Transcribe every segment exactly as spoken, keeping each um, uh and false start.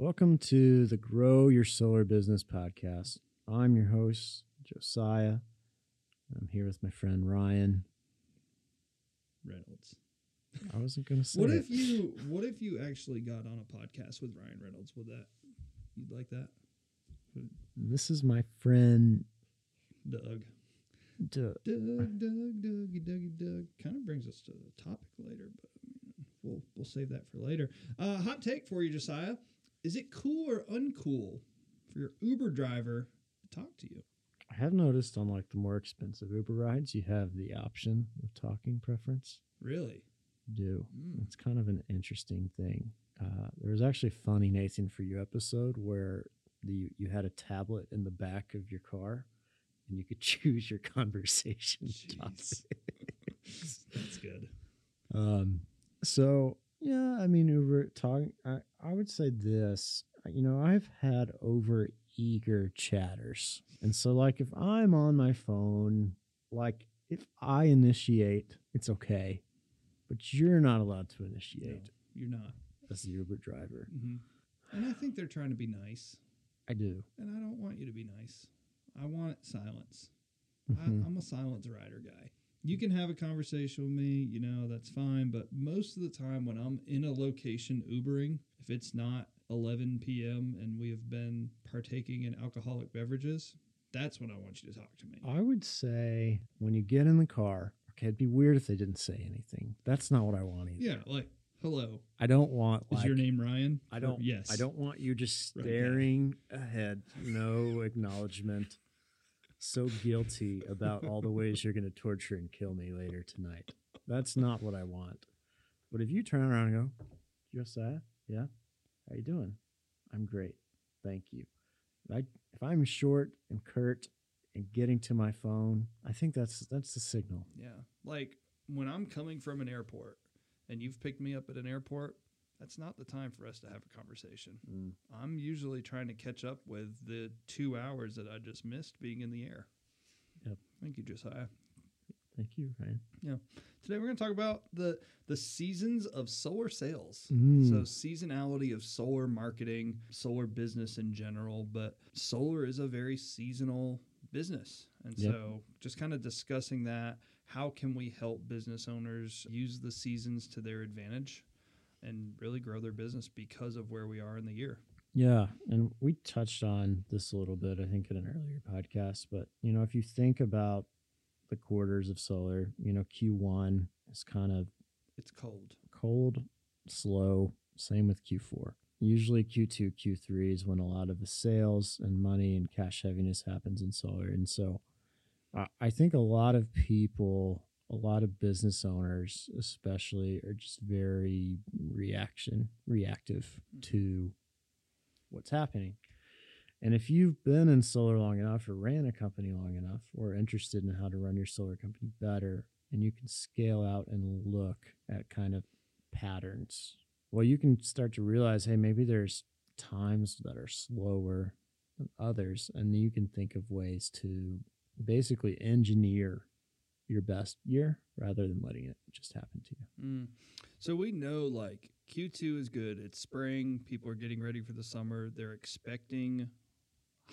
Welcome to the Grow Your Solar Business Podcast. I'm your host, Josiah. I'm here with my friend, Ryan Reynolds. I wasn't going to say What if it. you What if you actually got on a podcast with Ryan Reynolds? Would that, you'd like that? This is my friend, Doug. Doug, Doug, Doug, Dougie, Dougie, Doug. Kind of brings us to the topic later, but we'll we'll save that for later. Uh, hot take for you, Josiah. Is it cool or uncool for your Uber driver to talk to you? I have noticed on like the more expensive Uber rides, you have the option of talking preference. Really? You do. Mm. It's kind of an interesting thing. Uh, there was actually a funny Nathan for You episode where the you had a tablet in the back of your car and you could choose your conversation topics. That's good. Um, so... Yeah, I mean, Uber talking, I, I would say this, you know, I've had over eager chatters. And so like, if I'm on my phone, like if I initiate, it's okay, but you're not allowed to initiate. No, you're not. As the Uber driver. Mm-hmm. And I think they're trying to be nice. I do. And I don't want you to be nice. I want silence. Mm-hmm. I, I'm a silence rider guy. You can have a conversation with me, you know, that's fine. But most of the time when I'm in a location Ubering, if it's not eleven p.m. and we have been partaking in alcoholic beverages, that's when I want you to talk to me. I would say when you get in the car, okay, it'd be weird if they didn't say anything. That's not what I want either. Yeah, like, hello. I don't want like... Is your name Ryan? I don't... Or, yes. I don't want you just staring right ahead. No acknowledgement. So guilty about all the ways you're going to torture and kill me later tonight. That's not what I want. But if you turn around and go, Josiah, yeah, how you doing? I'm great. Thank you. I, if I'm short and curt and getting to my phone, I think that's that's the signal. Yeah. Like when I'm coming from an airport and you've picked me up at an airport, that's not the time for us to have a conversation. Mm. I'm usually trying to catch up with the two hours that I just missed being in the air. Yep. Thank you, Josiah. Thank you, Ryan. Yeah. Today we're going to talk about the the seasons of solar sales. Mm. So seasonality of solar marketing, solar business in general, but solar is a very seasonal business. And yep. So just kind of discussing that, how can we help business owners use the seasons to their advantage and really grow their business because of where we are in the year. Yeah. And we touched on this a little bit, I think, in an earlier podcast. But, you know, if you think about the quarters of solar, you know, Q one is kind of... It's cold. Cold, slow. Same with Q four. Usually Q two, Q three is when a lot of the sales and money and cash heaviness happens in solar. And so uh, I think a lot of people... A lot of business owners, especially, are just very reaction, reactive to what's happening. And if you've been in solar long enough or ran a company long enough or interested in how to run your solar company better, and you can scale out and look at kind of patterns, well, you can start to realize, hey, maybe there's times that are slower than others. And you can think of ways to basically engineer your best year rather than letting it just happen to you. Mm. So we know like Q two is good. It's spring. People are getting ready for the summer. They're expecting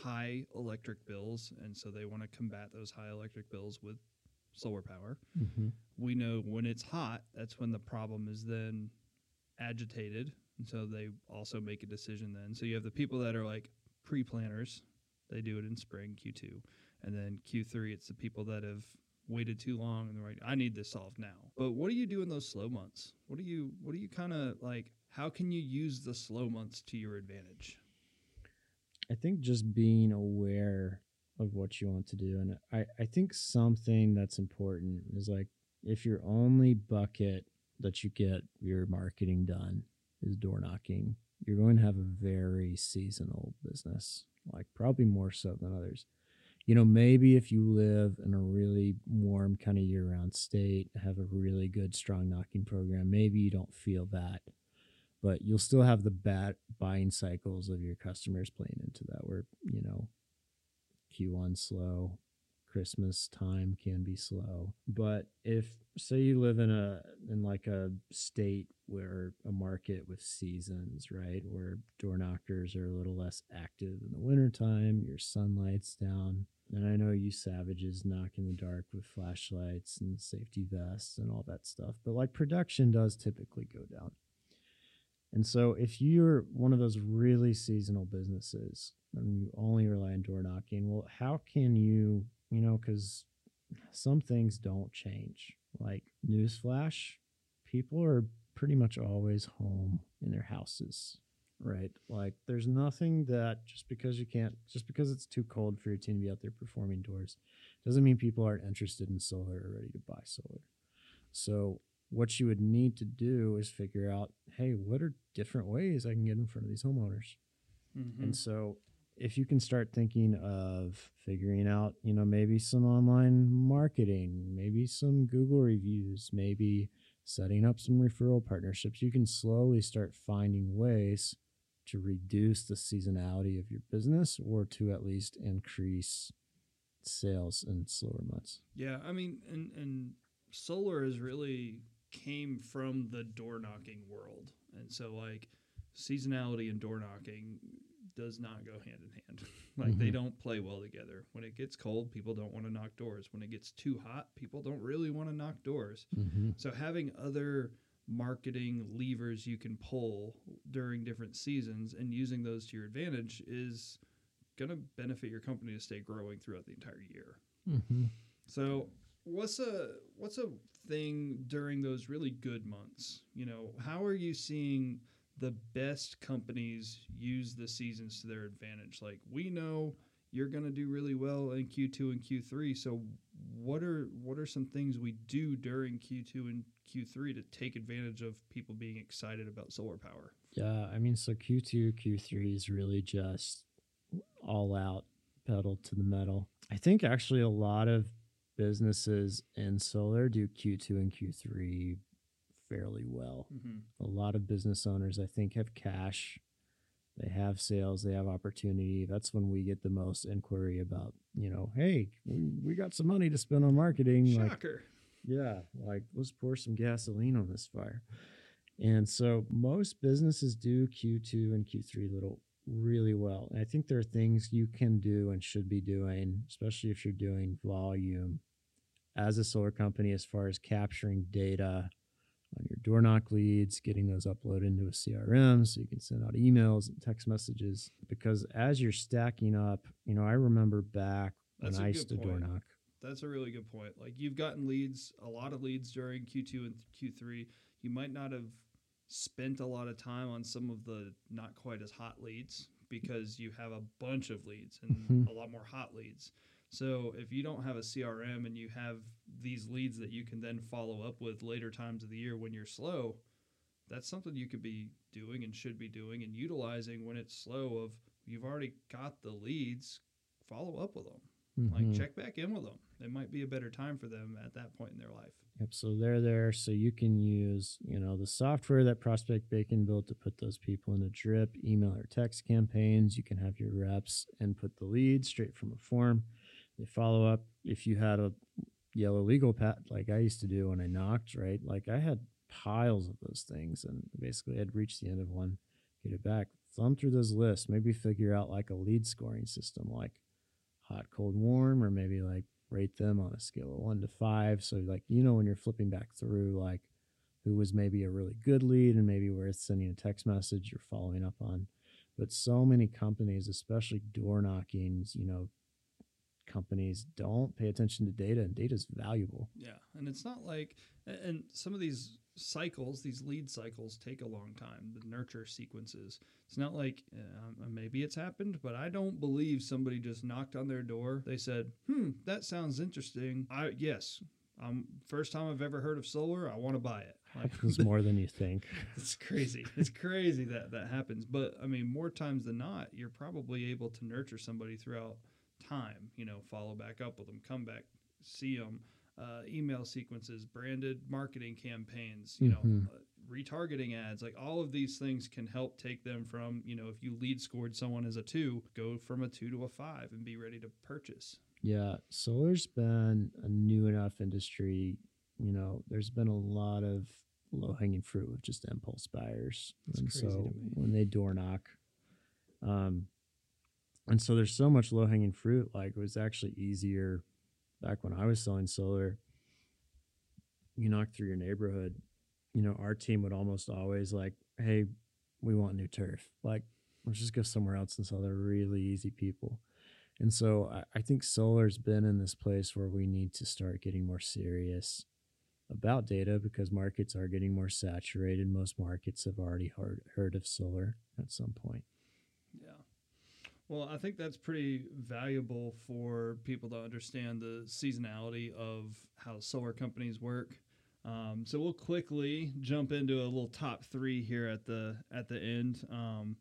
high electric bills. And so they want to combat those high electric bills with solar power. Mm-hmm. We know when it's hot, that's when the problem is then agitated. And so they also make a decision then. So you have the people that are like pre-planners. They do it in spring, Q two. And then Q three, it's the people that have waited too long and they're like, I need this solved now. But what do you do in those slow months? What do you, what do you kind of like, how can you use the slow months to your advantage? I think just being aware of what you want to do. And I, I think something that's important is like, if your only bucket that you get your marketing done is door knocking, you're going to have a very seasonal business, like probably more so than others. You know, maybe if you live in a really warm kind of year-round state, have a really good strong knocking program, maybe you don't feel that, but you'll still have the bad buying cycles of your customers playing into that where, you know, Q one slow, Christmas time can be slow. But if, say you live in a, in like a state where a market with seasons, right, where door knockers are a little less active in the wintertime, your sunlight's down. And I know you savages knock in the dark with flashlights and safety vests and all that stuff, but like production does typically go down. And so if you're one of those really seasonal businesses and you only rely on door knocking, well, how can you, you know, because some things don't change. Like, newsflash, people are pretty much always home in their houses, right? Like, there's nothing that just because you can't, just because it's too cold for your team to be out there performing doors, doesn't mean people aren't interested in solar or ready to buy solar. So what you would need to do is figure out, hey, what are different ways I can get in front of these homeowners? Mm-hmm. And so if you can start thinking of figuring out, you know, maybe some online marketing, maybe some Google reviews, maybe setting up some referral partnerships, you can slowly start finding ways to reduce the seasonality of your business, or to at least increase sales in slower months. Yeah, I mean, and, and solar is really came from the door knocking world. And so like seasonality and door knocking does not go hand in hand. Like mm-hmm. they don't play well together. When it gets cold, people don't want to knock doors. When it gets too hot, people don't really want to knock doors. Mm-hmm. So having other marketing levers you can pull during different seasons and using those to your advantage is going to benefit your company to stay growing throughout the entire year. Mm-hmm. So what's a, what's a thing during those really good months? You know, how are you seeing the best companies use the seasons to their advantage? Like, we know you're going to do really well in Q two and Q three. So what are, what are some things we do during Q two and Q three to take advantage of people being excited about solar power? Yeah. I mean, so Q two, Q three is really just all out, pedal to the metal. I think actually a lot of businesses in solar do Q two and Q three fairly well. Mm-hmm. A lot of business owners, I think, have cash. They have sales. They have opportunity. That's when we get the most inquiry about, you know, hey, we, we got some money to spend on marketing. Shocker. Like, yeah. Like, let's pour some gasoline on this fire. And so most businesses do Q two and Q three little really well. And I think there are things you can do and should be doing, especially if you're doing volume as a solar company, as far as capturing data on your door knock leads, getting those uploaded into a C R M so you can send out emails and text messages. Because as you're stacking up, you know, I remember back when I used to door knock. That's a really good point. Like, you've gotten leads, a lot of leads during Q two and Q three. You might not have spent a lot of time on some of the not quite as hot leads because you have a bunch of leads and mm-hmm. a lot more hot leads. So if you don't have a C R M and you have these leads that you can then follow up with later times of the year when you're slow, that's something you could be doing and should be doing and utilizing when it's slow. Of, you've already got the leads, follow up with them. Mm-hmm. Like, check back in with them. It might be a better time for them at that point in their life. Yep. So they're there. So you can use, you know, the software that Prospect Bacon built to put those people in a drip, email or text campaigns. You can have your reps input the leads straight from a form. They follow up. If you had a yellow legal pad, like I used to do when I knocked, right? Like, I had piles of those things, and basically I'd reach the end of one, get it back, thumb through those lists, maybe figure out like a lead scoring system, like hot, cold, warm, or maybe like rate them on a scale of one to five. So like, you know, when you're flipping back through, like, who was maybe a really good lead and maybe worth sending a text message or following up on. But so many companies, especially door knockings, you know, companies don't pay attention to data, and data is valuable. Yeah. And it's not like, and some of these cycles, these lead cycles take a long time, the nurture sequences. It's not like uh, maybe it's happened, but I don't believe somebody just knocked on their door. They said, hmm, that sounds interesting. I, yes. Um, first time I've ever heard of solar. I want to buy it. Like, happens more than you think. It's crazy. It's crazy that that happens. But I mean, more times than not, you're probably able to nurture somebody throughout time, you know, follow back up with them, come back, see them, uh, email sequences, branded marketing campaigns, you mm-hmm. know, uh, retargeting ads, like all of these things can help take them from, you know, if you lead scored someone as a two, go from a two to a five and be ready to purchase. Yeah, solar's been a new enough industry. You know, there's been a lot of low-hanging fruit with just impulse buyers. That's and crazy so to me. When they door knock, um, and so there's so much low-hanging fruit. Like, it was actually easier back when I was selling solar. You knock through your neighborhood. You know, our team would almost always like, "Hey, we want new turf. Like, let's just go somewhere else and sell." They're really easy people. And so I, I think solar's been in this place where we need to start getting more serious about data, because markets are getting more saturated. Most markets have already heard, heard of solar at some point. Yeah. Well, I think that's pretty valuable for people to understand the seasonality of how solar companies work. Um, so we'll quickly jump into a little top three here at the at the end. Um,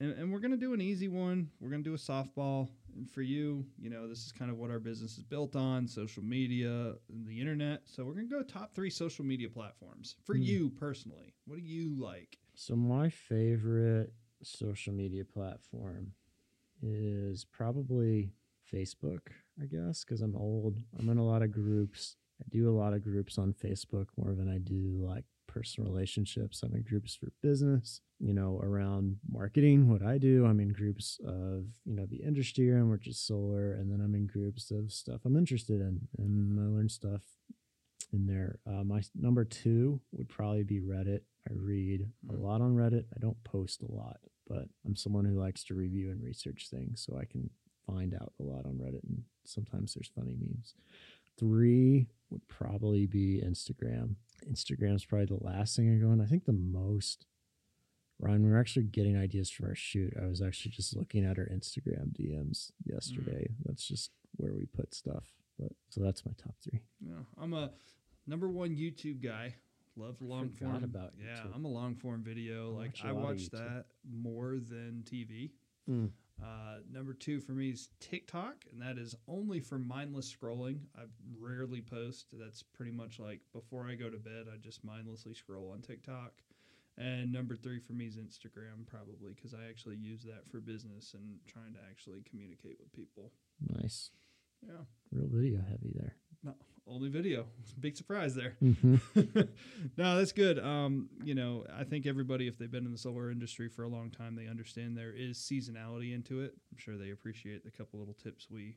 and, and we're going to do an easy one. We're going to do a softball. And for you, you know, this is kind of what our business is built on, social media, and the internet. So we're going to go top three social media platforms for mm. you personally. What do you like? So my favorite social media platform is probably Facebook, I guess, because I'm old. I'm in a lot of groups. I do a lot of groups on Facebook more than I do like personal relationships. I'm in groups for business, you know, around marketing, what I do. I'm in groups of, you know, the industry I'm in, which is solar. And then I'm in groups of stuff I'm interested in. And I learn stuff in there. Uh, my number two would probably be Reddit. I read a lot on Reddit. I don't post a lot, but I'm someone who likes to review and research things. So I can find out a lot on Reddit. And sometimes there's funny memes. Three would probably be Instagram. Instagram's probably the last thing I go on. I think the most, Ryan, we were actually getting ideas for our shoot. I was actually just looking at our Instagram D Ms yesterday. Mm. That's just where we put stuff. But so that's my top three. Yeah, I'm a number one YouTube guy. Love long form. About yeah, YouTube. I'm a long form video. I like watch I watch that more than T V. Mm. Uh, number two for me is TikTok, and that is only for mindless scrolling. I rarely post. That's pretty much like before I go to bed, I just mindlessly scroll on TikTok. And number three for me is Instagram, probably, because I actually use that for business and trying to actually communicate with people. Nice. Yeah. Real video heavy there. No, only video. Big surprise there. Mm-hmm. No, that's good. Um, you know, I think everybody, if they've been in the solar industry for a long time, they understand there is seasonality into it. I'm sure they appreciate the couple little tips we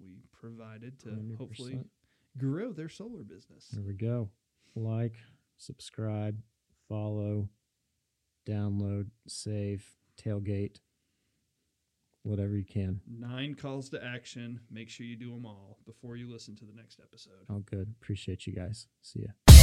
we provided to one hundred percent hopefully grow their solar business. There we go. Like, subscribe, follow, download, save, tailgate. Whatever you can. Nine calls to action. Make sure you do them all before you listen to the next episode. Oh, good. Appreciate you guys. See ya.